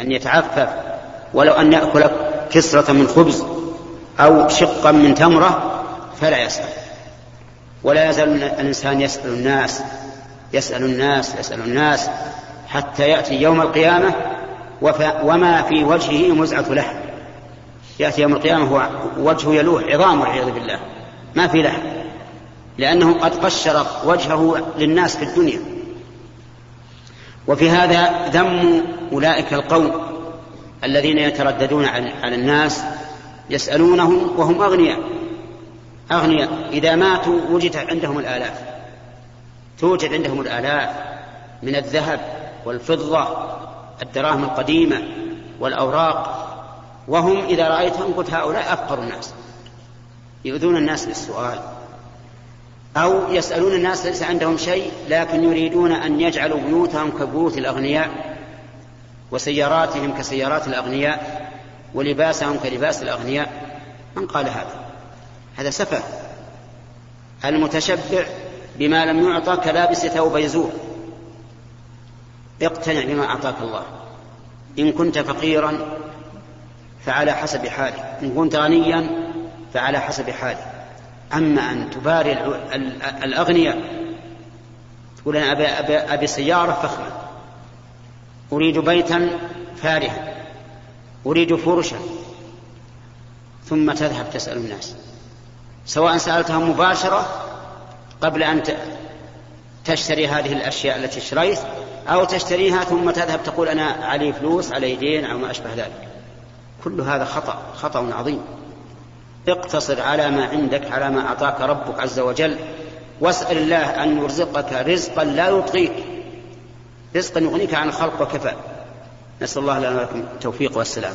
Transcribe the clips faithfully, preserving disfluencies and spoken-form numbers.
أن يتعفف، ولو أن يأكل كسرة من خبز أو شقا من تمرة فلا يسأل. ولا يزال الإنسان يسأل الناس يسأل الناس يسأل الناس حتى يأتي يوم القيامة وما في وجهه مزعة لحم. يأتي يوم القيامة وجهه يلوح عظام والعياذ بالله، ما في لحم، لأنه قد قشر وجهه للناس في الدنيا. وفي هذا ذم أولئك القوم الذين يترددون على الناس يسألونهم وهم أغنياء أغنياء إذا ماتوا وجد عندهم الآلاف توجد عندهم الآلاف من الذهب والفضة، الدراهم القديمة والأوراق، وهم إذا رأيتهم قلت هؤلاء أفقر الناس، يؤذون الناس بالسؤال أو يسألون الناس ليس عندهم شيء، لكن يريدون أن يجعلوا بيوتهم كبيوت الأغنياء وسياراتهم كسيارات الأغنياء ولباسهم كلباس الأغنياء. من قال هذا؟ هذا سفه. المتشبع بما لم يعطى كلابس ثوب يزور. اقتنع بما أعطاك الله، إن كنت فقيرا فعلى حسب حالك، إن كنت غنيا فعلى حسب حالك. أما أن تباري الأغنياء تقول أنا أبي, أبي, أبي سيارة فخمة، أريد بيتا فارها، أريد فرشا، ثم تذهب تسأل الناس، سواء سألتهم مباشرة قبل أن تشتري هذه الأشياء التي اشتريت أو تشتريها ثم تذهب تقول أنا علي فلوس علي دين أو ما أشبه ذلك، كل هذا خطأ خطأ عظيم. اقتصر على ما عندك، على ما أعطاك ربك عز وجل، واسأل الله أن يرزقك رزقا لا يطغيك، رزقا يغنيك عن الخلق وكفى. نسأل الله لنا ولكم التوفيق والسلام.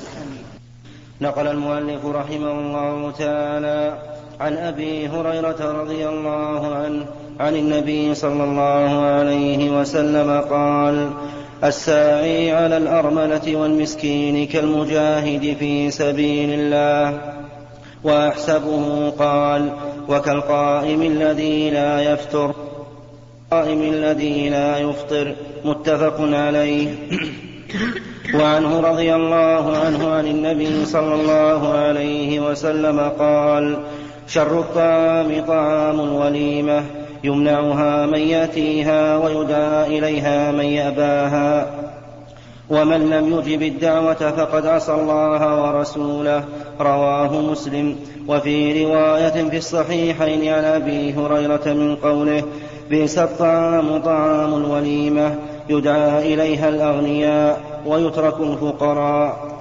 نقل المؤلف رحمه الله تعالى عن أبي هريرة رضي الله عنه عن النبي صلى الله عليه وسلم قال: الساعي على الأرملة والمسكين كالمجاهد في سبيل الله. وأحسبه قال: وكالقائم الذي لا يفطر قائم الذي لا يفطر. متفق عليه. وعنه رضي الله عنه عن النبي صلى الله عليه وسلم قال: شر الطعام طعام الوليمة يمنعها من يأتيها ويدعى إليها من يأباها، ومن لم يجب الدعوة فقد عصى الله ورسوله. رواه مسلم. وفي رواية في الصحيحين عن أبي هريرة من قوله: بئس الطعام طعام الوليمة يدعى إليها الأغنياء ويترك الفقراء.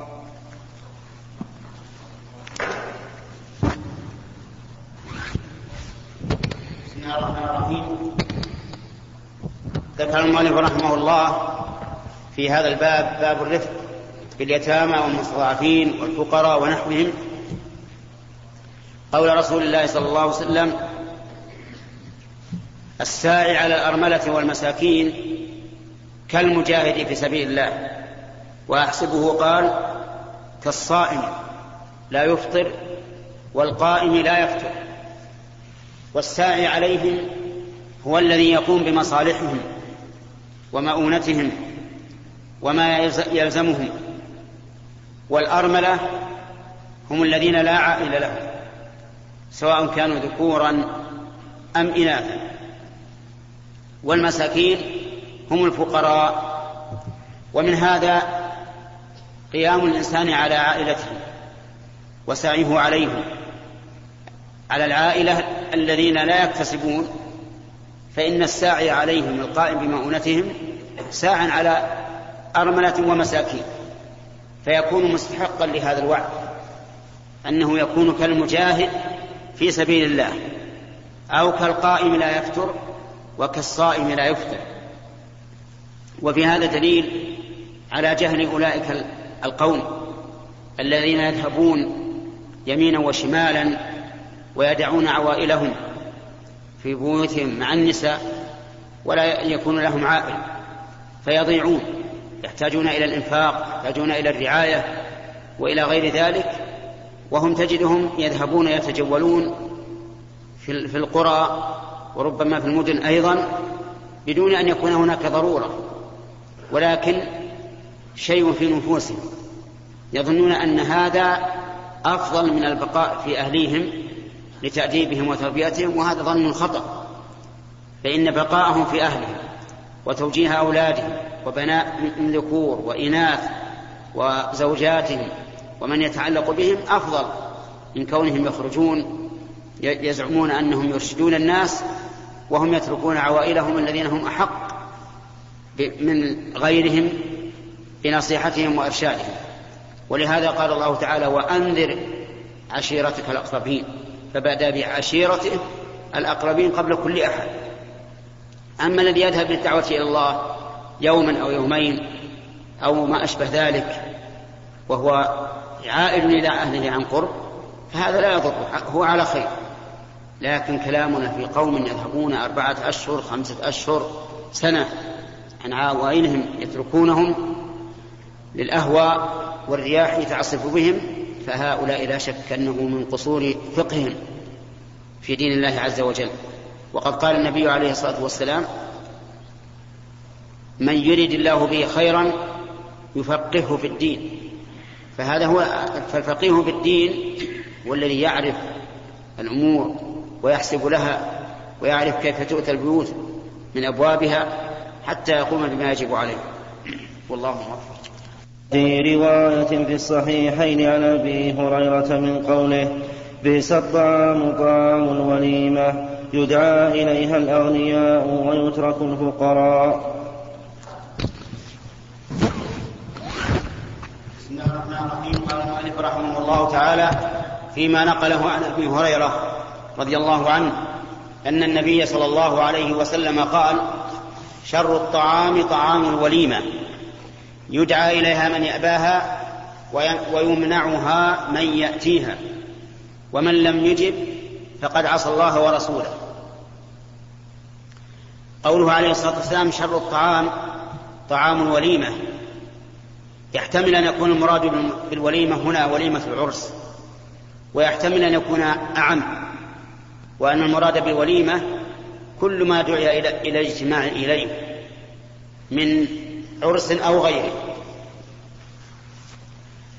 ذكر المؤلف رحمه الله في هذا الباب باب الرفق باليتامى والمستضعفين والفقراء ونحوهم قول رسول الله صلى الله عليه وسلم: الساعي على الأرملة والمساكين كالمجاهد في سبيل الله. وأحسبه قال: كالصائم لا يفطر والقائم لا يفطر. والساعي عليهم هو الذي يقوم بمصالحهم ومؤونتهم وما يلزمهم. والأرملة هم الذين لا عائل لهم سواء كانوا ذكورا أم إناثا. والمساكين هم الفقراء. ومن هذا قيام الإنسان على عائلته وسعيه عليهم، على العائلة الذين لا يكتسبون، فإن الساعي عليهم القائم بمؤونتهم ساعا على أرملة ومساكين، فيكون مستحقا لهذا الوعد أنه يكون كالمجاهد في سبيل الله، أو كالقائم لا يفطر، وكالصائم لا يفطر. وفي هذا دليل على جهل أولئك القوم الذين يذهبون يمينا وشمالا ويدعون عوائلهم في بيوتهم مع النساء ولا يكون لهم عائل، فيضيعون، يحتاجون إلى الإنفاق، يحتاجون إلى الرعاية وإلى غير ذلك، وهم تجدهم يذهبون يتجولون في القرى وربما في المدن أيضا بدون أن يكون هناك ضرورة، ولكن شيء في نفوسهم يظنون أن هذا أفضل من البقاء في أهليهم لتأديبهم وتربيتهم، وهذا ظن خطأ. فإن بقاءهم في أهلهم وتوجيه أولادهم وبناء من ذكور وإناث وزوجاتهم ومن يتعلق بهم أفضل من كونهم يخرجون يزعمون أنهم يرشدون الناس وهم يتركون عوائلهم الذين هم أحق من غيرهم بنصيحتهم وإرشادهم. ولهذا قال الله تعالى: وأنذر عشيرتك الأقربين، فبدأ بعشيرته الأقربين قبل كل أحد. أما الذي يذهب للدعوة إلى الله يوما أو يومين أو ما أشبه ذلك وهو عائد إلى أهله عن قرب فهذا لا يضر، هو على خير. لكن كلامنا في قوم يذهبون أربعة أشهر خمسة أشهر سنة عن عوائلهم يتركونهم للأهواء والرياح تعصف بهم، فهؤلاء لا شك أنه من قصور فقههم في دين الله عز وجل. وقد قال النبي عليه الصلاة والسلام: من يرد الله به خيرا يفقهه في الدين. فهذا هو فالفقيه في الدين والذي يعرف الأمور ويحسب لها ويعرف كيف تؤتى البيوت من أبوابها حتى يقوم بما يجب عليه. والله موفق. في رواية في الصحيحين عن أبي هريرة من قوله: بئس الطعام طعام الوليمة يدعى إليها الأغنياء ويترك الفقراء. بسم الله الرحمن الرحيم. قال المؤلف رحمه الله تعالى فيما نقله عن أبي هريرة رضي الله عنه أن النبي صلى الله عليه وسلم قال: شر الطعام طعام الوليمة يدعى إليها من يأباها ويمنعها من يأتيها، ومن لم يجب فقد عصى الله ورسوله. قوله عليه الصلاة والسلام شر الطعام طعام الوليمة يحتمل أن يكون المراد بالوليمة هنا وليمة العرس، ويحتمل أن يكون أعم، وأن المراد بالوليمة كل ما دعي إلى الاجتماع إليه من عرس أو غيره.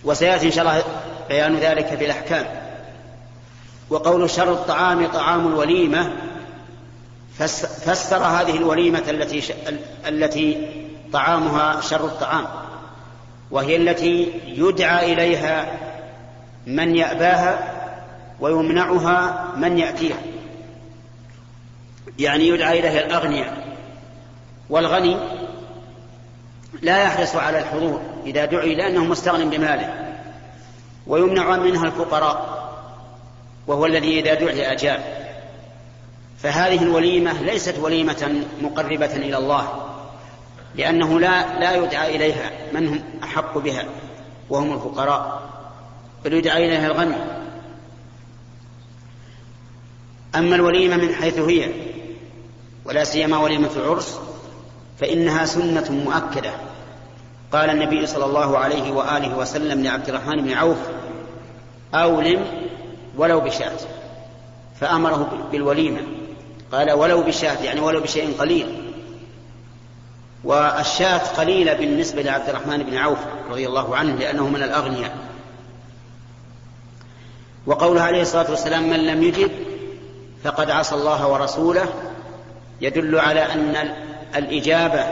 وسيأتي إن شاء الله بيان ذلك في الأحكام. وقول شر الطعام طعام الوليمة فسر هذه الوليمة التي, ش... التي طعامها شر الطعام، وهي التي يدعى إليها من يأباها ويمنعها من يأتيها، يعني يدعى إليها الأغنياء. والغني لا يحرص على الحضور إذا دعي لأنه مستغن بماله، ويمنع منها الفقراء وهو الذي إذا دعي أجاب. فهذه الوليمة ليست وليمة مقربة إلى الله، لأنه لا, لا يدعى إليها من هم أحق بها وهم الفقراء، بل يدعى إليها الغني. أما الوليمة من حيث هي ولا سيما وليمة العرس فإنها سنة مؤكدة. قال النبي صلى الله عليه وآله وسلم لعبد الرحمن بن عوف: أولم ولو بشاة، فأمره بالوليمة. قال ولو بشاة يعني ولو بشيء قليل، والشاة قليلة بالنسبة لعبد الرحمن بن عوف رضي الله عنه لأنه من الأغنياء. وقوله عليه الصلاة والسلام: من لم يجب فقد عصى الله ورسوله يدل على أن الإجابة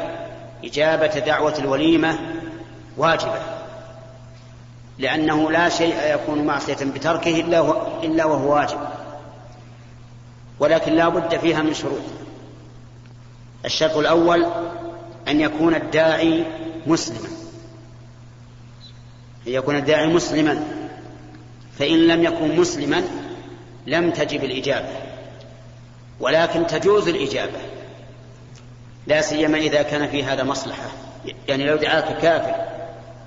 إجابة دعوة الوليمة واجبة، لأنه لا شيء يكون معصية بتركه إلا وهو واجب، ولكن لا بد فيها من شروط. الشرط الأول أن يكون الداعي مسلما، أن يكون الداعي مسلما، فإن لم يكن مسلما لم تجب الإجابة، ولكن تجوز الإجابة لا سيما إذا كان في هذا مصلحة. يعني لو دعاك كافر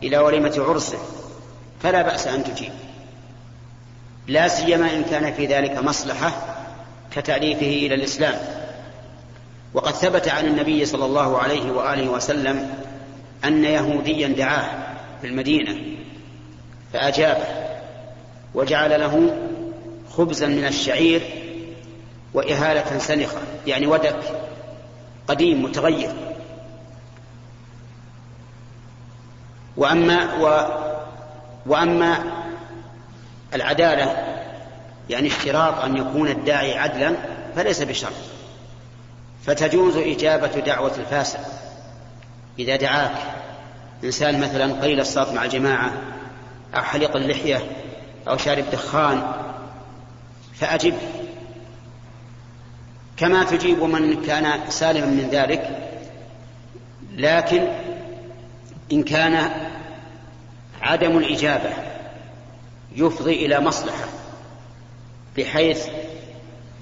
إلى وليمة عرسه فلا بأس أن تجيب، لا سيما إن كان في ذلك مصلحة كتأليفه إلى الإسلام. وقد ثبت عن النبي صلى الله عليه وآله وسلم أن يهوديا دعاه في المدينة فأجابه وجعل له خبزا من الشعير وإهالة سنخة، يعني ودك قديم متغير. وأما, و وأما العدالة يعني اشتراط أن يكون الداعي عدلا فليس بشرط، فتجوز إجابة دعوة الفاسق إذا دعاك إنسان مثلا قليل الصوت مع جماعة أو حلق اللحية أو شارب دخان فأجب، كما تجيب من كان سالما من ذلك، لكن إن كان عدم الإجابة يفضي إلى مصلحة بحيث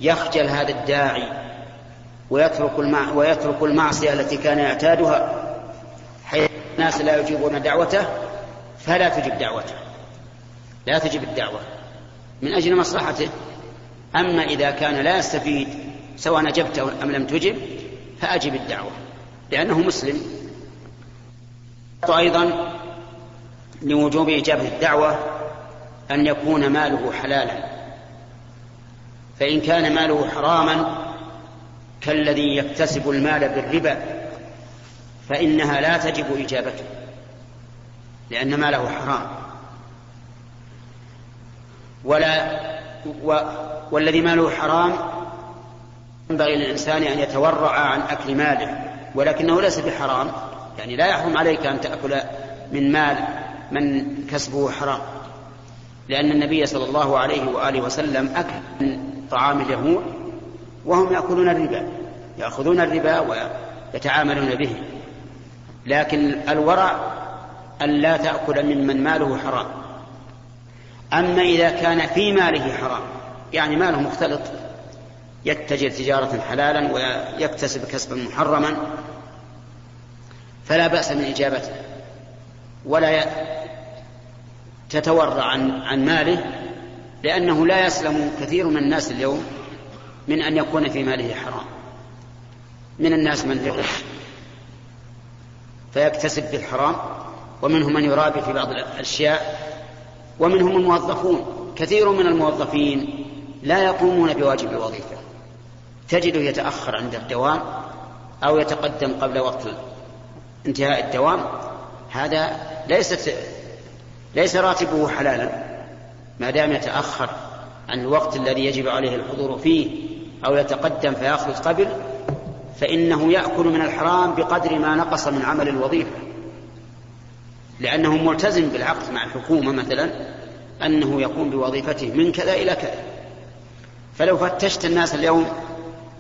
يخجل هذا الداعي ويترك المعصية التي كان يعتادها حيث الناس لا يجيبون دعوته، فلا تجب دعوته، لا تجب الدعوة من أجل مصلحته. أما إذا كان لا يستفيد سواء أجبت أم لم تجب فأجب الدعوة لأنه مسلم. أيضا لوجوب إجابة الدعوة أن يكون ماله حلالا، فإن كان ماله حراما كالذي يكتسب المال بالربا فإنها لا تجب إجابته لأن ماله حرام. ولا و والذي ماله حرام ينبغي للإنسان أن يتورع عن أكل ماله، ولكنه ليس بحرام، يعني لا يحرم عليك أن تأكل من مال من كسبه حرام، لأن النبي صلى الله عليه وآله وسلم أكل من طعام اليهود وهم يأكلون الربا، يأخذون الربا ويتعاملون به. لكن الورع أن لا تأكل ممن ماله حرام. أما إذا كان في ماله حرام يعني ماله مختلط، يتجر تجارة حلالا ويكتسب كسبا محرما، فلا بأس من إجابته، ولا تتورع عن, عن ماله، لأنه لا يسلم كثير من الناس اليوم من أن يكون في ماله حرام. من الناس من يغش فيكتسب بالحرام، ومنهم من يرابي في بعض الأشياء، ومنهم الموظفون، كثير من الموظفين لا يقومون بواجب الوظيفة، تجده يتأخر عند الدوام أو يتقدم قبل وقت انتهاء الدوام، هذا ليس ليس راتبه حلالا ما دام يتأخر عن الوقت الذي يجب عليه الحضور فيه أو يتقدم فيخرج قبل، فإنه يأكل من الحرام بقدر ما نقص من عمل الوظيفة، لأنه ملتزم بالعقد مع الحكومة مثلا أنه يقوم بوظيفته من كذا إلى كذا. فلو فتشت الناس اليوم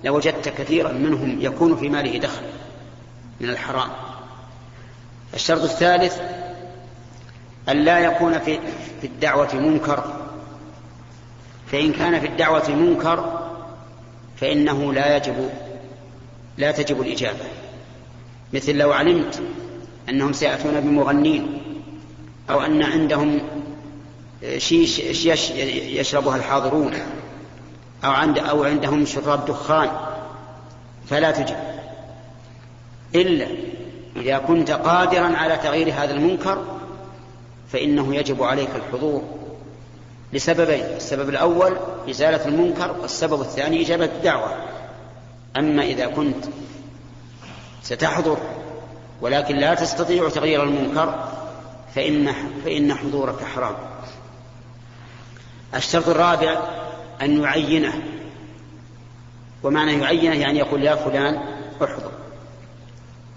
لوجدت كثيرا منهم يكون في ماله دخل من الحرام. الشرط الثالث أن لا يكون في الدعوة منكر، فإن كان في الدعوة منكر فإنه لا يجب لا تجب الإجابة، مثل لو علمت أنهم سيأتون بمغنين أو أن عندهم شيش يشربها الحاضرون أو, عند أو عندهم شراب دخان، فلا تجب إلا إذا كنت قادرا على تغيير هذا المنكر، فإنه يجب عليك الحضور لسببين: السبب الأول إزالة المنكر، والسبب الثاني إجابة الدعوة. أما إذا كنت ستحضر ولكن لا تستطيع تغيير المنكر فإن, فإن حضورك حرام. الشرط الرابع أن يعينه، ومعنى يعينه يعني يقول يا فلان احضر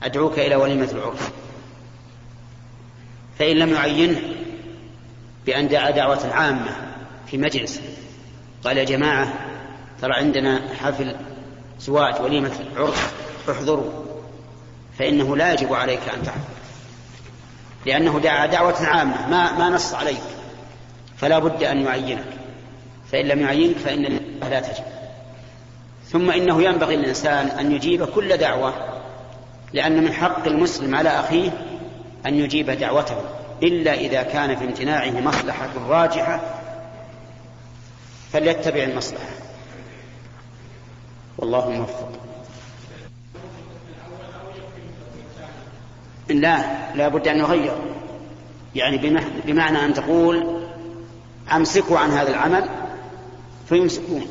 أدعوك إلى وليمة العرس، فإن لم يعينه بأن دعا دعوة عامة في مجلس قال يا جماعة ترى عندنا حفل زواج وليمة العرس احضروا، فإنه لا يجب عليك أن تحضر لأنه دعا دعوة عامة ما, ما نص عليك، فلا بد أن يعينك، فإن لم يعينك فإن لا تجب. ثم إنه ينبغي للإنسان أن يجيب كل دعوة، لأن من حق المسلم على أخيه أن يجيب دعوته، إلا إذا كان في امتناعه مصلحة راجحة فليتبع المصلحة، والله موفق. لا لا بد أن يغير، يعني بمعنى أن تقول أمسكوا عن هذا العمل فيمسكون،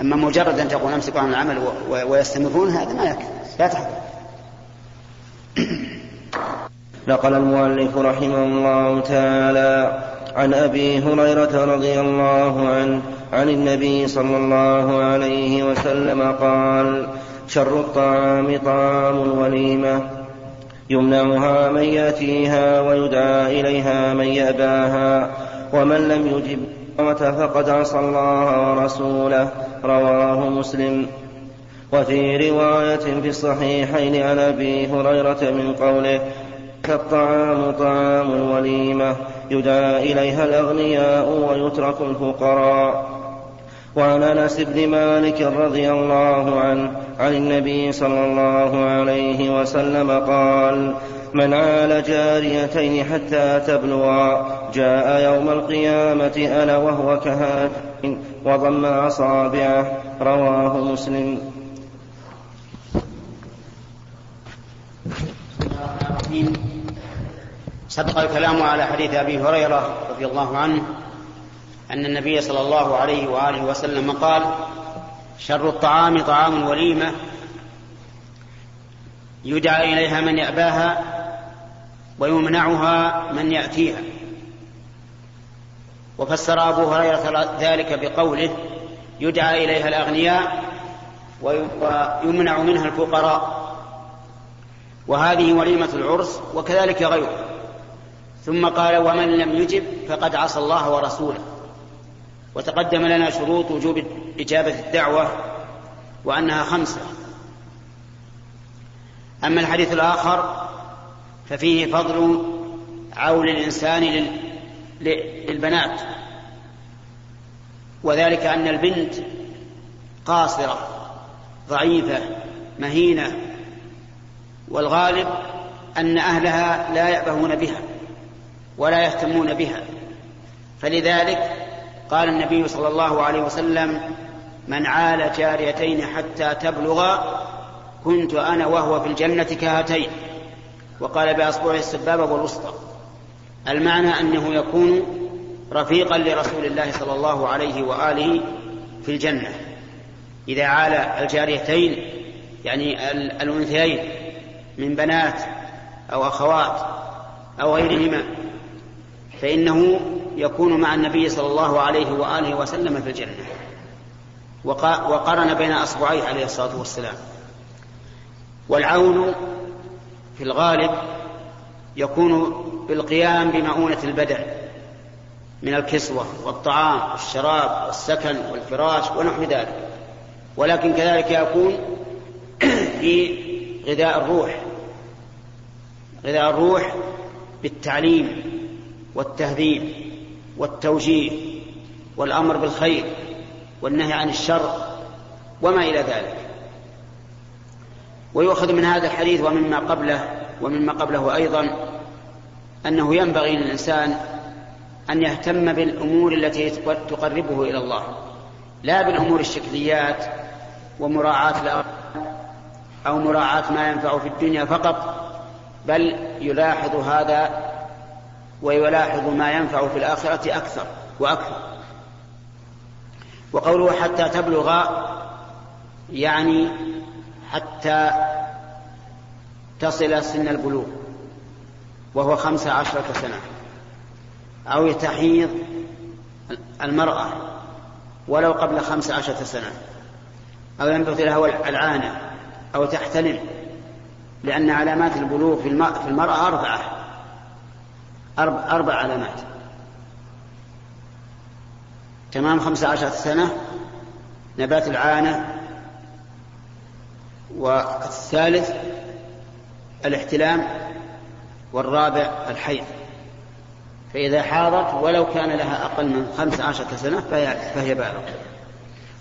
أما مجرد أن تقول أمسكوا عن العمل ويستمرون هذا ما يكفي، لا تحضر. نقل المؤلف رحمه الله تعالى عن أبي هريرة رضي الله عنه عن النبي صلى الله عليه وسلم قال: شر الطعام طعام الوليمة يمنعها من يأتيها ويدعى إليها من يأباها، ومن لم يجب فقد عصى الله ورسوله. رواه مسلم. وفي رواية في الصحيحين عن أبي هريرة من قوله: الطعام طعام الوليمة يدعى إليها الأغنياء ويترك الفقراء. وعن أنس بن مالك رضي الله عنه عن النبي صلى الله عليه وسلم قال: من عال جاريتين حتى تبلغا جاء يوم القيامة أنا وهو كهاتين وضم أصابعه. رواه مسلم. سبق الكلام على حديث أبي هريرة رضي الله عنه أن النبي صلى الله عليه وآله وسلم قال: شر الطعام طعام الوليمة يدعى إليها من يأباها ويمنعها من يأتيها. وفسر أبو هريرة ذلك بقوله: يدعى إليها الأغنياء ويمنع منها الفقراء. وهذه وليمة العرس وكذلك غيره. ثم قال: ومن لم يجب فقد عصى الله ورسوله. وتقدم لنا شروط وجوب إجابة الدعوة وأنها خمسة. أما الحديث الآخر ففيه فضل عول الإنسان لل... للبنات، وذلك أن البنت قاصرة ضعيفة مهينة، والغالب أن أهلها لا يأبهون بها ولا يهتمون بها، فلذلك قال النبي صلى الله عليه وسلم: من عال جاريتين حتى تبلغا كنت أنا وهو في الجنة كهاتين. وقال بأصبعه السبابة والوسطى. المعنى أنه يكون رفيقا لرسول الله صلى الله عليه وآله في الجنة إذا عال الجاريتين، يعني الأنثيين من بنات أو أخوات أو غيرهما، فإنه يكون مع النبي صلى الله عليه وآله وسلم في الجنة. وقرن بين أصبعيه عليه الصلاة والسلام. والعون في الغالب يكون بالقيام بمؤونة البدن من الكسوة والطعام والشراب والسكن والفراش ونحو ذلك، ولكن كذلك يكون في غذاء الروح غذاء الروح بالتعليم والتهذيب والتوجيه والأمر بالخير والنهي عن الشر وما إلى ذلك. ويؤخذ من هذا الحديث ومما قبله ومما قبله أيضا أنه ينبغي للإنسان أن يهتم بالأمور التي تقربه إلى الله، لا بالأمور الشكليات ومراعاة الأرض أو مراعاة ما ينفع في الدنيا فقط، بل يلاحظ هذا ويلاحظ ما ينفع في الآخرة أكثر وأكثر. وقوله حتى تبلغ يعني حتى تصل سن البلوغ وهو خمس عشرة سنة، أو تحيض المرأة ولو قبل خمس عشرة سنة، أو ينبت لها العانة، أو تحتلم، لأن علامات البلوغ في المرأة أربعة أربع علامات: تمام خمس عشرة سنة، نبات العانة، والثالث الاحتلام، والرابع الحيض. فإذا حاضت ولو كان لها أقل من خمس عشرة سنة فهي بالغ.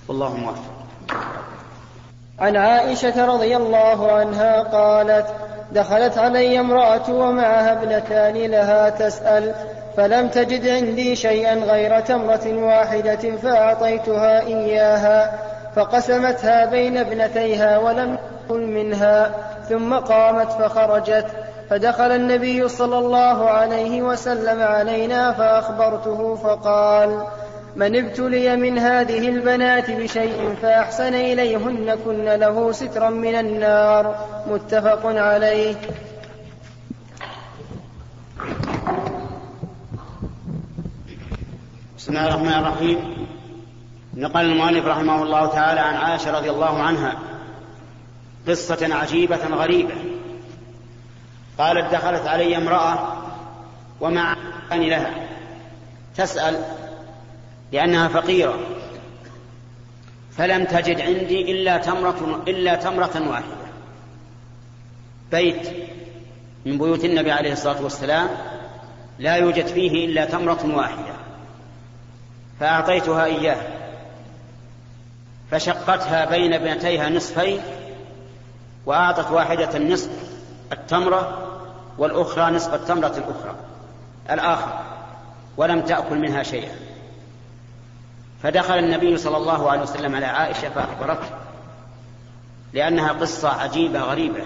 والله موفق. عن عائشة رضي الله عنها قالت: دخلت علي امرأة ومعها ابنتان لها تسأل، فلم تجد عندي شيئا غير تمرة واحدة فأعطيتها إياها، فقسمتها بين ابنتيها ولم تأكل منها، ثم قامت فخرجت. فدخل النبي صلى الله عليه وسلم علينا فأخبرته فقال: من ابتلي من هذه البنات بشيء فأحسن إليهن كن له سترا من النار. متفق عليه. بسم الله الرحمن الرحيم. نقل المؤلف رحمه الله تعالى عن عائشة رضي الله عنها قصة عجيبة غريبة. قالت: دخلت علي امرأة ومع أن لها تسأل لأنها فقيرة، فلم تجد عندي إلا تمرة, إلا تمرة واحدة، بيت من بيوت النبي عليه الصلاة والسلام لا يوجد فيه إلا تمرة واحدة، فأعطيتها إياه فشقتها بين ابنتيها نصفين، وأعطت واحدة النصف التمرة والأخرى نصف التمرة الأخرى الآخر، ولم تأكل منها شيئا. فدخل النبي صلى الله عليه وسلم على عائشة فأخبرته لأنها قصة عجيبة غريبة.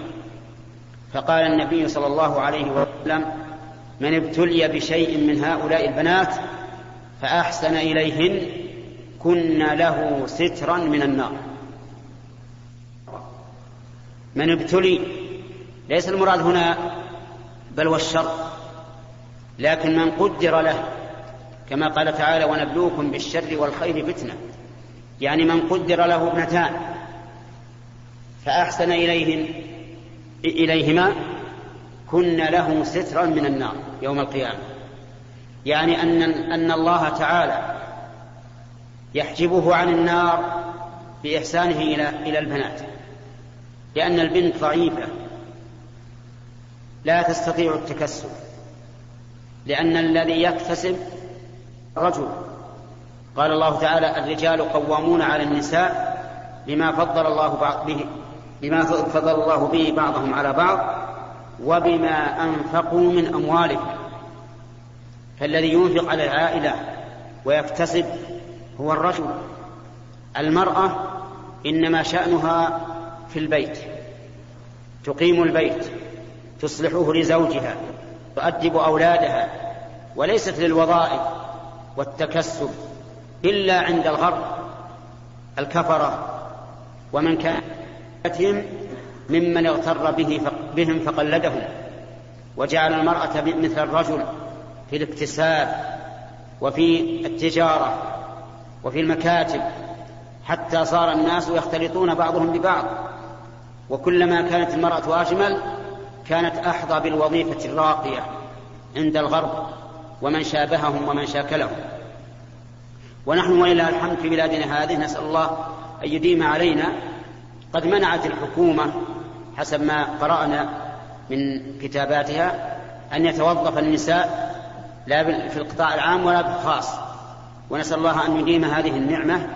فقال النبي صلى الله عليه وسلم: من ابتلي بشيء من هؤلاء البنات فأحسن إليهن كنا له سترا من النار. من ابتلي ليس المراد هنا بل والشر، لكن من قدر له، كما قال تعالى: ونبلوكم بالشر والخير فتنة، يعني من قدر له ابنتان فأحسن إليهن إليهما كنا له سترا من النار يوم القيامة، يعني أن, أن الله تعالى يحجبه عن النار بإحسانه إلى, إلى البنات، لأن البنت ضعيفة لا تستطيع التكسب، لأن الذي يكتسب رجل. قال الله تعالى: الرجال قوامون على النساء بما فضل الله به بما فضل الله به بعضهم على بعض وبما أنفقوا من أموالهم. فالذي ينفق على العائلة ويكتسب هو الرجل. المرأة إنما شأنها في البيت، تقيم البيت، تصلحه لزوجها، تؤدب أولادها، وليست للوظائف والتكسب إلا عند الغرب الكفرة ومن كانتهم ممن اغتر به بهم فقلدهم، وجعل المرأة مثل الرجل في الاكتساب وفي التجارة وفي المكاتب، حتى صار الناس يختلطون بعضهم ببعض، وكلما كانت المرأة أجمل كانت أحظى بالوظيفة الراقية عند الغرب ومن شابههم ومن شاكلهم. ونحن ولله الحمد في بلادنا هذه نسأل الله أن يديم علينا. قد منعت الحكومة حسب ما قرأنا من كتاباتها أن يتوظف النساء لا في القطاع العام ولا بالخاص، ونسأل الله أن يديم هذه النعمة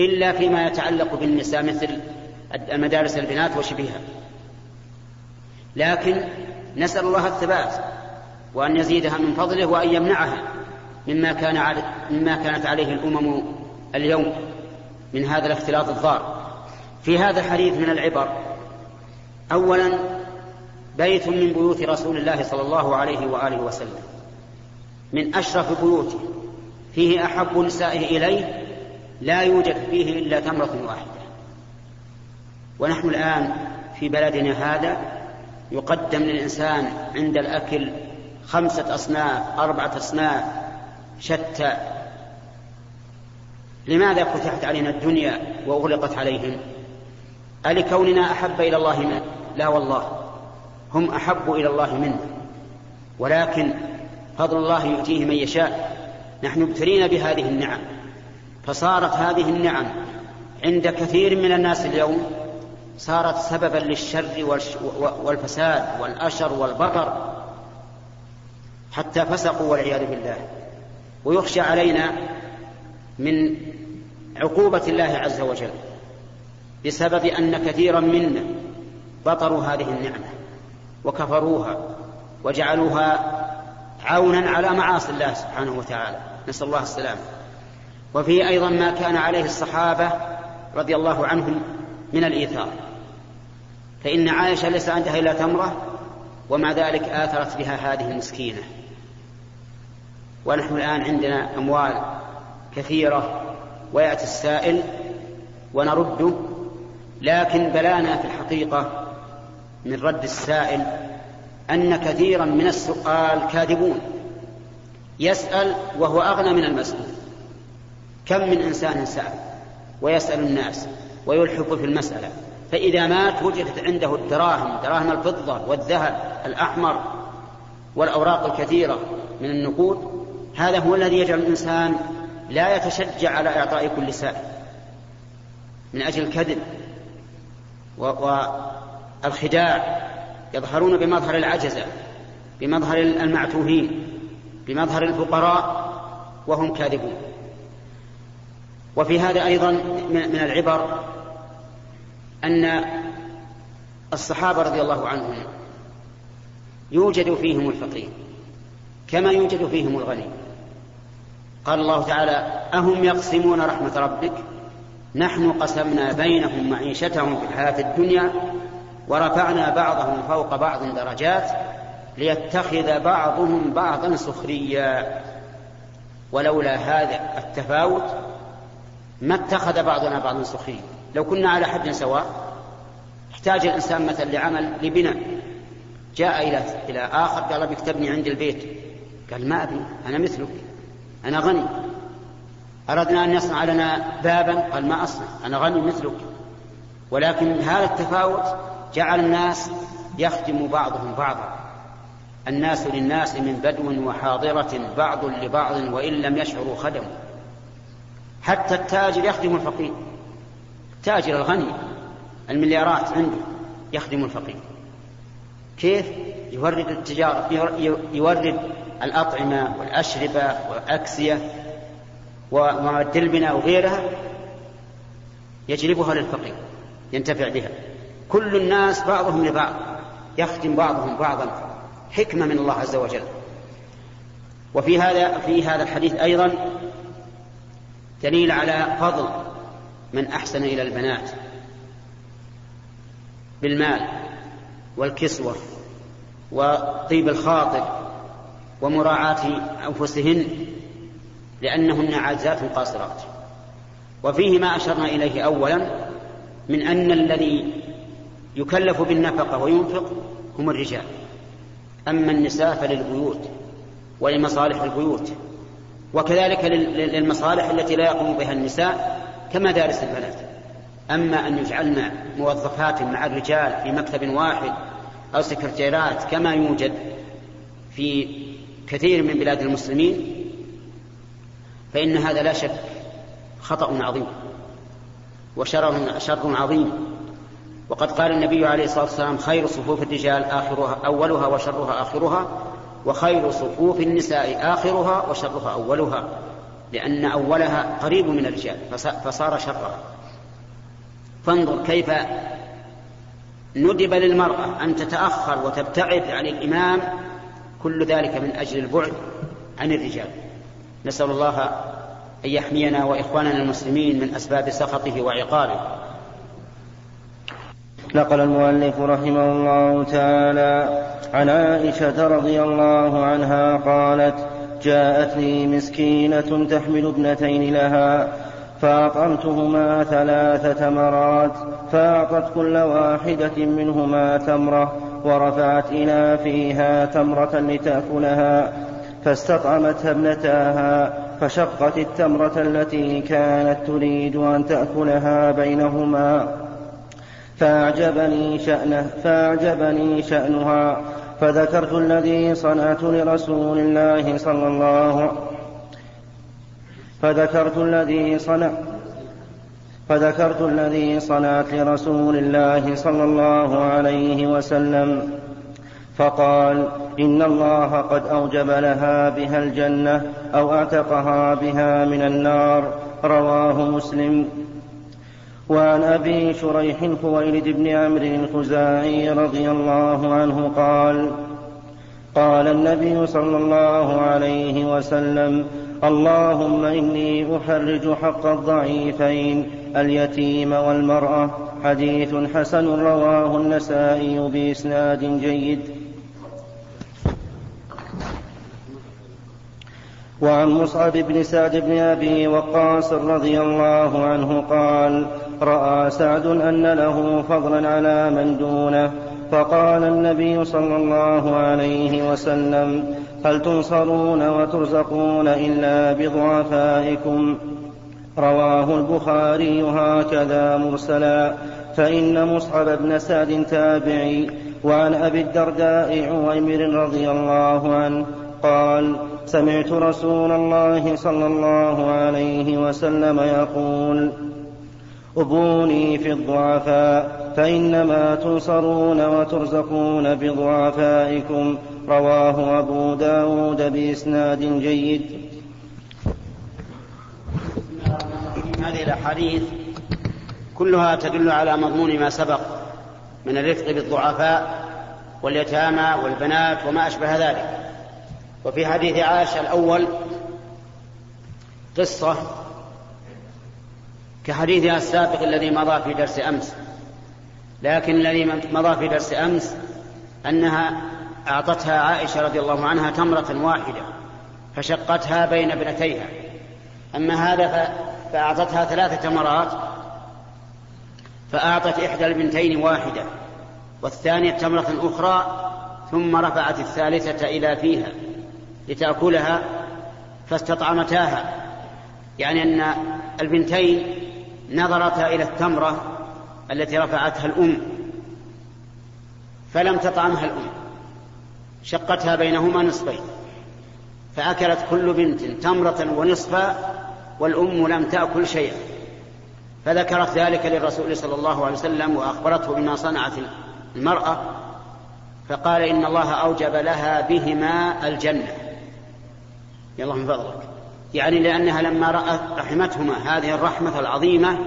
إلا فيما يتعلق بالنساء مثل مدارس البنات وشبهها. لكن نسأل الله الثبات وأن يزيدها من فضله وأن يمنعها مما, كان علي مما كانت عليه الأمم اليوم من هذا الاختلاط الضار. في هذا الحديث من العبر: أولا، بيت من بيوت رسول الله صلى الله عليه وآله وسلم من أشرف بيوته، فيه أحب نسائه إليه، لا يوجد فيه إلا تمرة واحدة. ونحن الآن في بلدنا هذا يقدم للإنسان عند الأكل خمسة أصناف، أربعة أصناف شتى. لماذا فتحت علينا الدنيا وأغلقت عليهم؟ ألكوننا أحب إلى الله منه؟ لا والله، هم أحب إلى الله منه، ولكن فضل الله يؤتيه من يشاء. نحن مبتلين بهذه النعم، فصارت هذه النعم عند كثير من الناس اليوم صارت سببا للشر والفساد والأشر والبطر، حتى فسقوا والعياذ بالله. ويخشى علينا من عقوبة الله عز وجل بسبب أن كثيرا منا بطروا هذه النعمة وكفروها وجعلوها عونا على معاصي الله سبحانه وتعالى، نسأل الله السلامة. وفيه أيضا ما كان عليه الصحابة رضي الله عنهم من الإيثار، فإن عائشة ليس عندها إلا تمرة، ومع ذلك آثرت بها هذه المسكينة. ونحن الآن عندنا أموال كثيرة ويأتي السائل ونرده، لكن بلانا في الحقيقة من رد السائل أن كثيرا من السؤال كاذبون، يسأل وهو أغنى من المسؤول. كم من إنسان سأل ويسأل الناس ويلحق في المسألة، فإذا مات وجدت عنده الدراهم، دراهم الفضة والذهب الأحمر والأوراق الكثيرة من النقود. هذا هو الذي يجعل الإنسان لا يتشجع على إعطاء كل سائل من أجل الكذب والخداع، يظهرون بمظهر العجزة، بمظهر المعتوهين، بمظهر الفقراء وهم كاذبون. وفي هذا أيضا من العبر أن الصحابة رضي الله عنهم يوجد فيهم الفقير كما يوجد فيهم الغني. قال الله تعالى: أهم يقسمون رحمة ربك نحن قسمنا بينهم معيشتهم في الحياة الدنيا ورفعنا بعضهم فوق بعض درجات ليتخذ بعضهم بعضا سخريا ولولا هذا التفاوت ما اتخذ بعضنا بعضا سخريا. لو كنا على حد سواء، احتاج الإنسان مثلا لعمل لبناء، جاء إلى إلى آخر قال ربي اكتبني عند البيت، قال ما أبي أنا مثلك أنا غني. أردنا أن يصنع لنا بابا، قال ما أصنع أنا غني مثلك. ولكن هذا التفاوت جعل الناس يخدم بعضهم بعضا، الناس للناس من بدو وحاضرة بعض لبعض وإن لم يشعروا خدم. حتى التاجر يخدم الفقير، التاجر الغني المليارات عنده يخدم الفقير. كيف؟ يورد التجارة، يورد الأطعمة والأشربة والأكسية ومواد البناء وغيرها، يجلبها للفقير ينتفع بها. كل الناس بعضهم لبعض يخدم بعضهم بعضا، حكمة من الله عز وجل. وفي هذا في هذا الحديث أيضا دليل على فضل من أحسن إلى البنات بالمال والكسوة وطيب الخاطر ومراعاة أنفسهن لأنهن عاجزات قاصرات. وفيه ما أشرنا إليه أولا من أن الذي يكلف بالنفقة وينفق هم الرجال، أما النساء فللبيوت ولمصالح البيوت، وكذلك للمصالح التي لا يقوم بها النساء كمدارس البنات. أما أن يجعلنا موظفات مع الرجال في مكتب واحد أو سكرتيرات كما يوجد في كثير من بلاد المسلمين، فإن هذا لا شك خطأ عظيم وشر شر عظيم. وقد قال النبي عليه الصلاة والسلام: خير صفوف الرجال آخرها أولها وشرها آخرها، وخير صفوف النساء آخرها وشرها أولها، لأن أولها قريب من الرجال فصار شرها. فانظر كيف ندب للمرأة أن تتأخر وتبتعد عن الإمام، كل ذلك من أجل البعد عن الرجال. نسأل الله أن يحمينا وإخواننا المسلمين من أسباب سخطه وعقابه. نقل المؤلف رحمه الله تعالى عن عائشة رضي الله عنها قالت: جاءتني مسكينة تحمل ابنتين لها فأطعمتهما ثلاث تمرات فأعطت كل واحدة منهما تمرة ورفعت إلى فيها تمرة لتأكلها فاستطعمتها ابنتاها فشقت التمرة التي كانت تريد أن تأكلها بينهما فأعجبني شأنه فأعجبني شأنها فذكرت الذي صنعت لرسول الله صلى الله فذكرت الذي صنع فذكرت الذي صنعت لرسول الله صلى الله عليه وسلم فقال: إن الله قد أوجب لها بها الجنة أو أعتقها بها من النار. رواه مسلم. وعن أبي شريح خويلد بن عمرو الخزاعي رضي الله عنه قال: قال النبي صلى الله عليه وسلم: اللهم إني أحرج حق الضعيفين اليتيم والمرأة. حديث حسن رواه النسائي بإسناد جيد. وعن مصعب بن سعد بن أبي وقاص رضي الله عنه قال: رأى سعد أن له فضلا على من دونه فقال النبي صلى الله عليه وسلم: هل تنصرون وترزقون إلا بضعفائكم؟ رواه البخاري هكذا مرسلا. فإن مصعب بن سعد تابعي، وعن أبي الدرداء عويمر رضي الله عنه قال: سمعت رسول الله صلى الله عليه وسلم يقول: أبوني في الضعفاء فإنما تنصرون وترزقون بضعفائكم. رواه أبو داود بإسناد جيد. هذه الأحاديث كلها تدل على مضمون ما سبق من الرفق بالضعفاء واليتامى والبنات وما أشبه ذلك. وفي حديث عائشة الأول قصة كحديثها السابق الذي مضى في درس أمس، لكن الذي مضى في درس أمس أنها أعطتها عائشة رضي الله عنها تمرة واحدة فشقتها بين ابنتيها، أما هذا فأعطتها ثلاث تمرات، فأعطت إحدى البنتين واحدة والثانية تمرة أخرى، ثم رفعت الثالثة إلى فيها لتأكلها فاستطعمتاها، يعني أن البنتين نظرتا إلى التمرة التي رفعتها الأم فلم تطعمها الأم، شقتها بينهما نصفين فأكلت كل بنت تمرة ونصفا والأم لم تأكل شيئا، فذكرت ذلك للرسول صلى الله عليه وسلم وأخبرته بما صنعت المرأة، فقال: إن الله أوجب لها بهما الجنة. يا الله من فضلك، يعني لأنها لما رأت رحمتهما هذه الرحمة العظيمة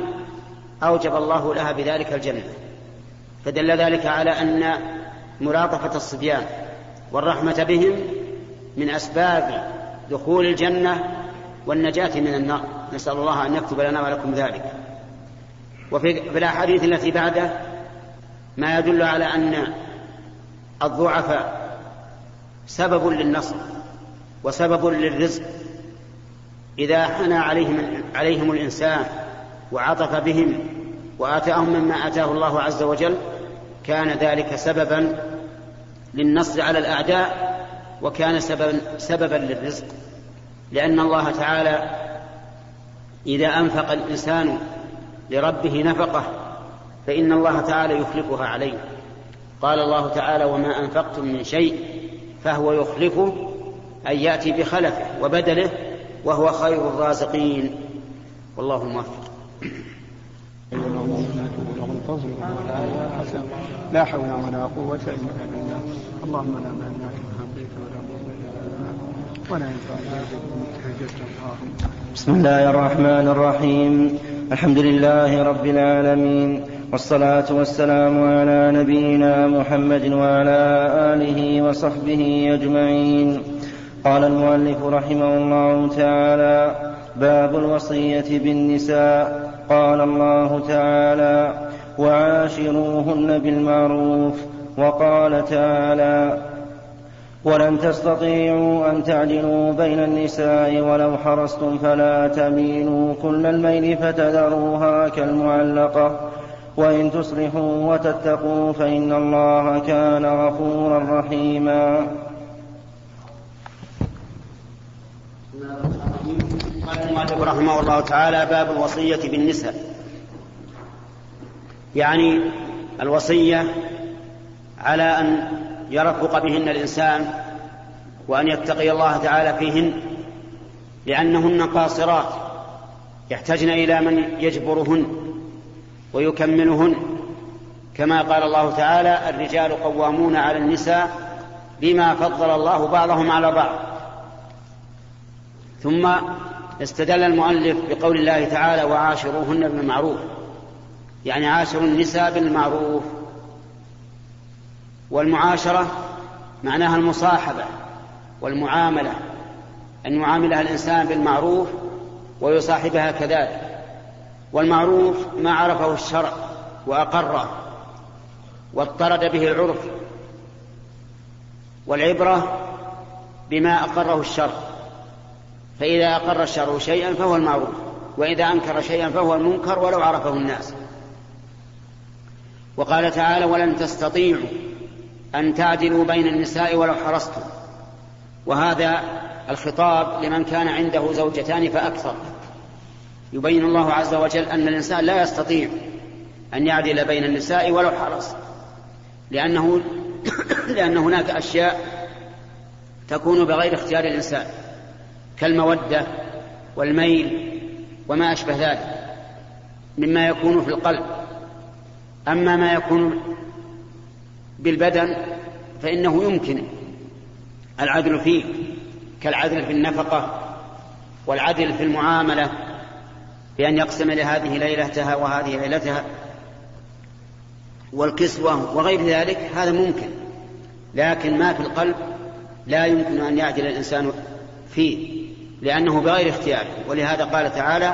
أوجب الله لها بذلك الجنة، فدل ذلك على أن مراطفة الصبيان والرحمة بهم من أسباب دخول الجنة والنجاة من النار، نسأل الله أن يكتب لنا ولكم ذلك. وفي الأحاديث التي بعده ما يدل على أن الضعفاء سبب للنصر وسبب للرزق إذا حنى عليهم, عليهم الإنسان وعطف بهم وآتاهم مما آتاه الله عز وجل كان ذلك سببا للنصر على الأعداء وكان سببا, سببا للرزق، لأن الله تعالى إذا أنفق الإنسان لربه نفقه فإن الله تعالى يخلفها عليه. قال الله تعالى: وما أنفقتم من شيء فهو يخلفه، أي يأتي بخلفه وبدله وهو خير الرازقين. والله موفق. لا حول ولا قوة إلا بالله. اللهم لا مانع لما أعطيت ولا مانع ولا ينفع ذاك. بسم الله الرحمن الرحيم. الحمد لله رب العالمين، والصلاة والسلام على نبينا محمد وعلى آله وصحبه أجمعين. قال المؤلف رحمه الله تعالى: باب الوصية بالنساء. قال الله تعالى: وعاشروهن بالمعروف. وقال تعالى: ولن تستطيعوا أن تعدلوا بين النساء ولو حرصتم فلا تميلوا كل الميل فتذروها كالمعلقة وإن تصلحوا وتتقوا فإن الله كان غفورا رحيما. قال المؤلف رحمه الله تعالى: باب الوصية بالنساء، يعني الوصية على أن يرفق بهن الإنسان وأن يتقي الله تعالى فيهن، لأنهن قاصرات يحتاجن إلى من يجبرهن ويكملهن، كما قال الله تعالى: الرجال قوامون على النساء بما فضل الله بعضهم على بعض. ثم استدل المؤلف بقول الله تعالى: وعاشروهن بالمعروف، يعني عاشروا النساء بالمعروف. والمعاشرة معناها المصاحبة والمعاملة، أن يعاملها الإنسان بالمعروف ويصاحبها كذلك. والمعروف ما عرفه الشرع وأقره واضطرد به العرف، والعبرة بما أقره الشرع، فإذا أقر الشرع شيئا فهو المعروف، وإذا أنكر شيئا فهو المنكر ولو عرفه الناس. وقال تعالى: ولن تستطيعوا أن تعدلوا بين النساء ولو حرصتم، وهذا الخطاب لمن كان عنده زوجتان فأكثر. يبين الله عز وجل أن الإنسان لا يستطيع أن يعدل بين النساء ولو حرص، لأنه لأن هناك أشياء تكون بغير اختيار الإنسان كالمودة والميل وما أشبه ذلك مما يكون في القلب. أما ما يكون بالبدن فإنه يمكن العدل فيه كالعدل في النفقة والعدل في المعاملة، بأن يقسم لهذه ليلتها وهذه ليلتها والكسوة وغير ذلك، هذا ممكن. لكن ما في القلب لا يمكن أن يعدل الإنسان فيه لأنه بغير اختياره، ولهذا قال تعالى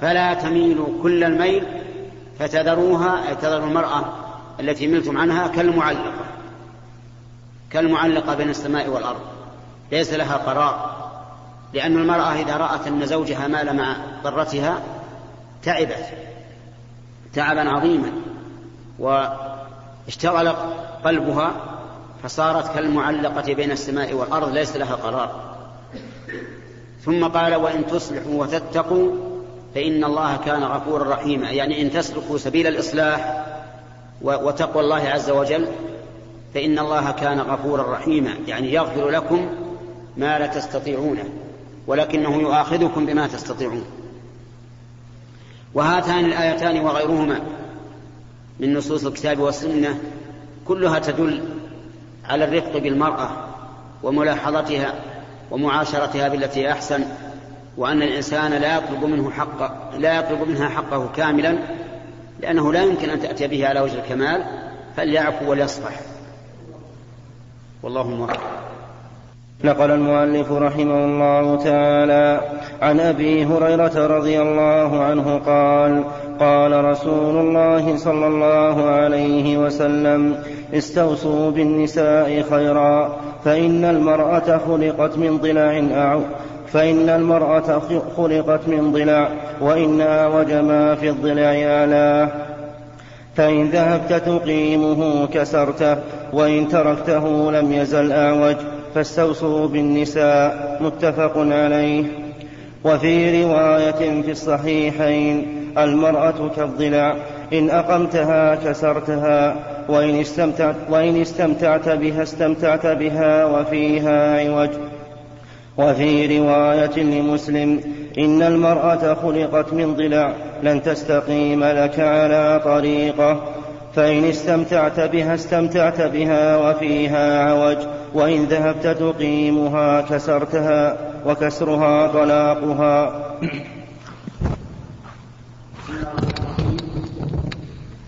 فلا تميلوا كل الميل فتذروها، تذر المرأة التي ملتم عنها كالمعلقة كالمعلقة بين السماء والأرض ليس لها قرار، لأن المرأة إذا رأت أن زوجها مال مع ضرتها تعبت تعبا عظيما واشتغل قلبها فصارت كالمعلقة بين السماء والأرض ليس لها قرار. ثم قال وإن تصلحوا وتتقوا فإن الله كان غفورا رحيما، يعني إن تسلكوا سبيل الإصلاح وتقوى الله عز وجل فإن الله كان غفورا رحيما، يعني يغفر لكم ما لا تستطيعونه ولكنه يؤاخذكم بما تستطيعون. وهاتان الآيتان وغيرهما من نصوص الكتاب والسنة كلها تدل على الرفق بالمرأة وملاحظتها ومعاشرتها بالتي أحسن، وأن الإنسان لا يطلب منه حق لا يطلب منها حقه كاملا لأنه لا يمكن أن تأتي به على وجه الكمال، فليعفو وليصفح والله المراد. نقل المؤلف رحمه الله تعالى عن أبي هريرة رضي الله عنه قال قال رسول الله صلى الله عليه وسلم استوصوا بالنساء خيرا فإن المرأة خلقت من ضلع أعوج فإن المرأة خلقت من ضلع وإن أعوج ما في الضلع آلاه فإن ذهبت تقيمه كسرته وإن تركته لم يزل أعوج فاستوصوا بالنساء متفق عليه. وفي رواية في الصحيحين المرأة كالضلع إن أقمتها كسرتها وإن استمتعت, وإن استمتعت بها استمتعت بها وفيها عوج. وفي رواية لمسلم إن المرأة خلقت من ضلع لن تستقيم لك على طريقه فإن استمتعت بها استمتعت بها وفيها عوج وإن ذهبت تقيمها كسرتها وكسرها طلاقها.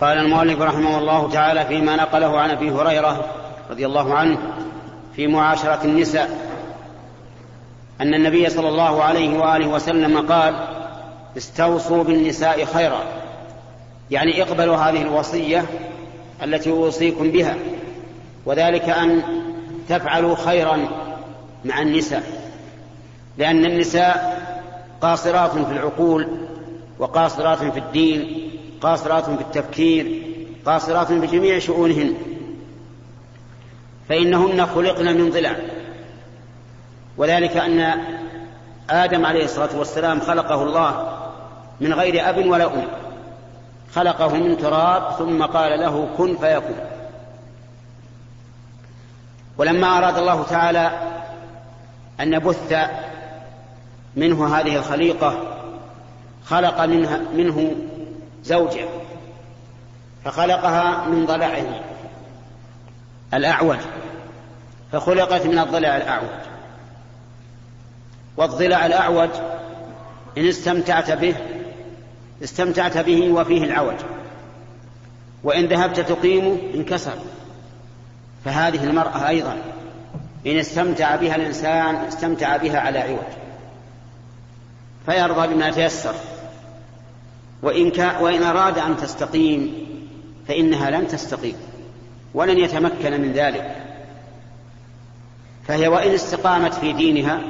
قال المؤلف رحمه الله تعالى فيما نقله عن أبي هريرة رضي الله عنه في معاشرة النساء أن النبي صلى الله عليه وآله وسلم قال استوصوا بالنساء خيرا، يعني اقبلوا هذه الوصية التي أوصيكم بها، وذلك أن تفعلوا خيرا مع النساء، لأن النساء قاصرات في العقول وقاصرات في الدين قاصرات في التفكير قاصرات بجميع شؤونهن، فإنهن خلقن من ضلع، وذلك أن آدم عليه الصلاة والسلام خلقه الله من غير أب ولا أم، خلقه من تراب ثم قال له كن فيكون. ولما أراد الله تعالى أن يبث منه هذه الخليقة خلق منها منه زوجة فخلقها من ضلعه الأعوج فخلقت من الضلع الأعوج. والضلع الأعوج إن استمتعت به استمتعت به وفيه العوج، وإن ذهبت تقيمه انكسر. فهذه المرأة أيضا إن استمتع بها الإنسان استمتع بها على عوج فيرضى بما تيسر، وإن, وإن أراد أن تستقيم فإنها لن تستقيم ولن يتمكن من ذلك، فهي وإن استقامت في دينها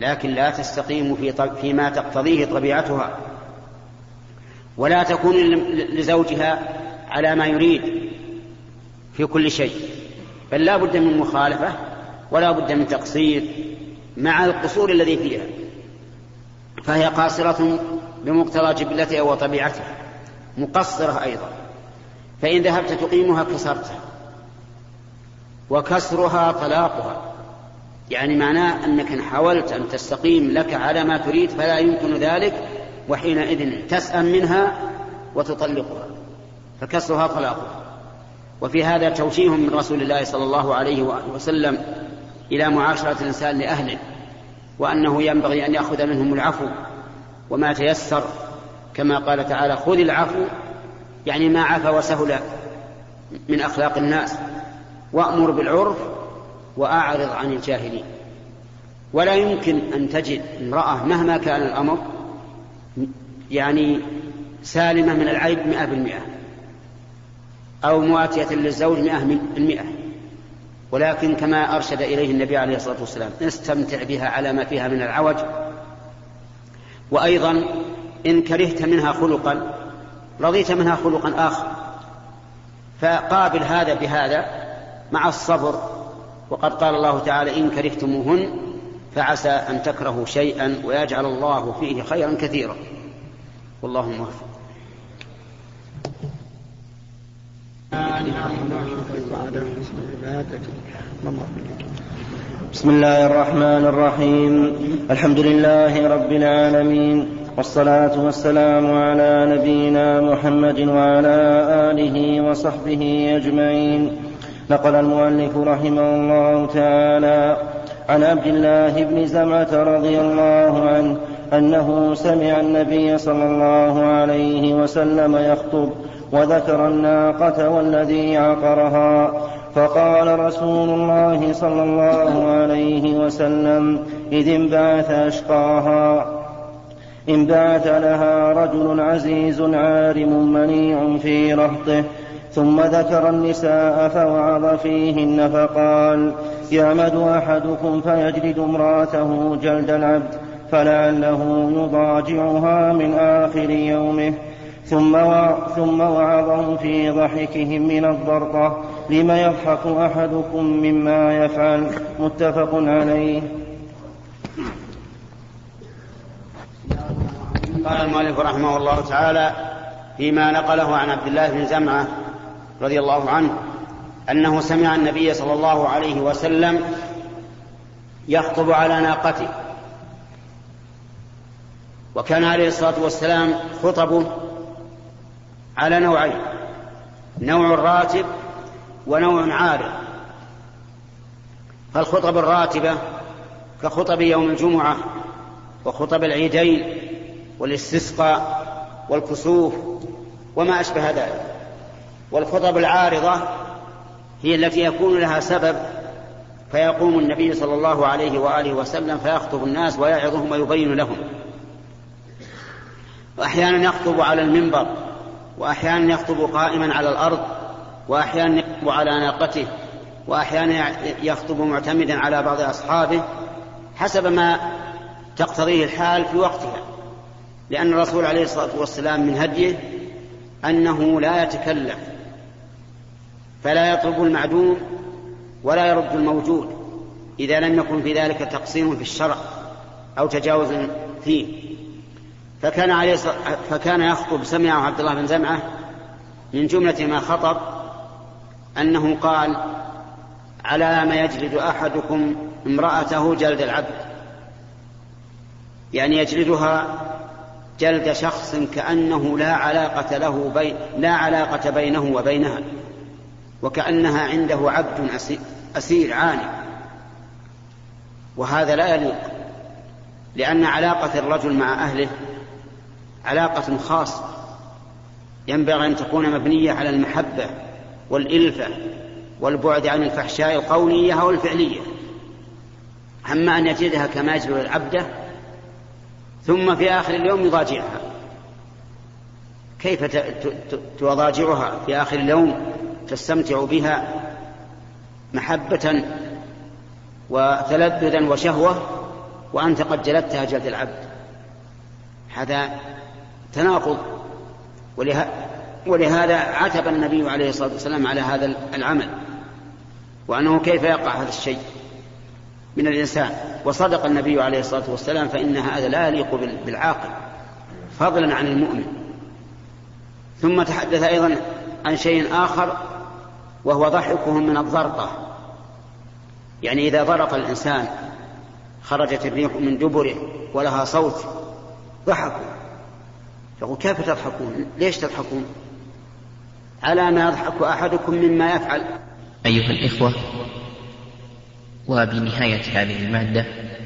لكن لا تستقيم في فيما تقتضيه طبيعتها، ولا تكون لزوجها على ما يريد في كل شيء، بل لا بد من مخالفة ولا بد من تقصير مع القصور الذي فيها، فهي قاصرة بمقتضى جبلتها وطبيعتها، مقصرة أيضا، فإن ذهبت تقيمها كسرتها، وكسرها طلاقها، يعني معناه أنك إن حاولت أن تستقيم لك على ما تريد فلا يمكن ذلك، وحينئذ تسأم منها وتطلقها، فكسرها طلاقها. وفي هذا توجيه من رسول الله صلى الله عليه وسلم إلى معاشرة الإنسان لأهله، وأنه ينبغي أن يأخذ منهم العفو وما تيسر، كما قال تعالى: خذ العفو، يعني ما عفا وسهل من أخلاق الناس، وأمر بالعرف وأعرض عن الجاهلين. ولا يمكن أن تجد امرأة مهما كان الأمر يعني سالمة من العيب مئة بالمئة أو مواتية للزوج مئة بالمئة، ولكن كما أرشد إليه النبي عليه الصلاة والسلام استمتع بها على ما فيها من العوج. وأيضا إن كرهت منها خلقا رضيت منها خلقا آخر، فقابل هذا بهذا مع الصبر، وقد قال الله تعالى: إن كرهتموهن فعسى أن تكرهوا شيئا ويجعل الله فيه خيرا كثيرا، والله موفق. بسم الله الرحمن الرحيم، الحمد لله رب العالمين، والصلاة والسلام على نبينا محمد وعلى آله وصحبه أجمعين. نقل المؤلف رحمه الله تعالى عن عبد الله بن زمعة رضي الله عنه أنه سمع النبي صلى الله عليه وسلم يخطب وذكر الناقة والذي عقرها، فقال رسول الله صلى الله عليه وسلم: إذ انبعث أشقاها، انبعث لها رجل عزيز عارم منيع في رهطه، ثم ذكر النساء فوعظ فيهن فقال: يعمد أحدكم فيجلد امرأته جلد العبد فلعله يضاجعها من آخر يومه، ثم وعظهم في ضحكهم من الضرطة، لم يضحك أحدكم مما يفعل، متفق عليه. قال المؤلف رحمه الله تعالى فيما نقله عن عبد الله بن زمعة رضي الله عنه أنه سمع النبي صلى الله عليه وسلم يخطب على ناقته، وكان عليه الصلاة والسلام خطبه على نوعين: نوع راتب ونوع عارض. فالخطب الراتبة كخطب يوم الجمعة وخطب العيدين والاستسقاء والكسوف وما أشبه ذلك، والخطب العارضة هي التي يكون لها سبب، فيقوم النبي صلى الله عليه وآله وسلم فيخطب الناس ويعظهم ويبين لهم، وأحيانا يخطب على المنبر، وأحيانا يخطب قائما على الأرض، وأحيانا يخطب على ناقته، وأحيانا يخطب معتمدا على بعض أصحابه حسب ما تقتضيه الحال في وقتها، لأن الرسول عليه الصلاة والسلام من هديه أنه لا يتكلف، فلا يطلب المعدوم ولا يرد الموجود إذا لم يكن في ذلك تقصير في الشرع أو تجاوز فيه. فكان, عليه فكان يخطب سمعه عبد الله بن زمعة، من جملة ما خطب أنه قال: على ما يجلد أحدكم امرأته جلد العبد، يعني يجلدها جلد شخص كأنه لا علاقة, له بي... لا علاقة بينه وبينها، وكأنها عنده عبد أسير عاني، وهذا لا يليق، لأن علاقة الرجل مع أهله علاقة خاصة ينبغي أن تكون مبنية على المحبة والإلفة والبعد عن الفحشاء القولية أو الفعلية. أما أن يجدها كما يجلد العبدة ثم في آخر اليوم يضاجعها، كيف تضاجعها في آخر اليوم تستمتع بها محبة وتلذذا وشهوة وأنت قد جلدتها جلد العبد؟ هذا تناقض، ولهذا عتب النبي عليه الصلاة والسلام على هذا العمل، وأنه كيف يقع هذا الشيء، من الإنسان. وصدق النبي عليه الصلاة والسلام فإن هذا لا يليق بالعاقل فضلا عن المؤمن. ثم تحدث أيضا عن شيء آخر وهو ضحكهم من الضرطة، يعني إذا ضرط الإنسان خرجت الريح من دبره ولها صوت ضحكوا. يقول كيف تضحكون؟ ليش تضحكون؟ على ما يضحك أحدكم مما يفعل. أيها الإخوة، وبنهاية هذه المادة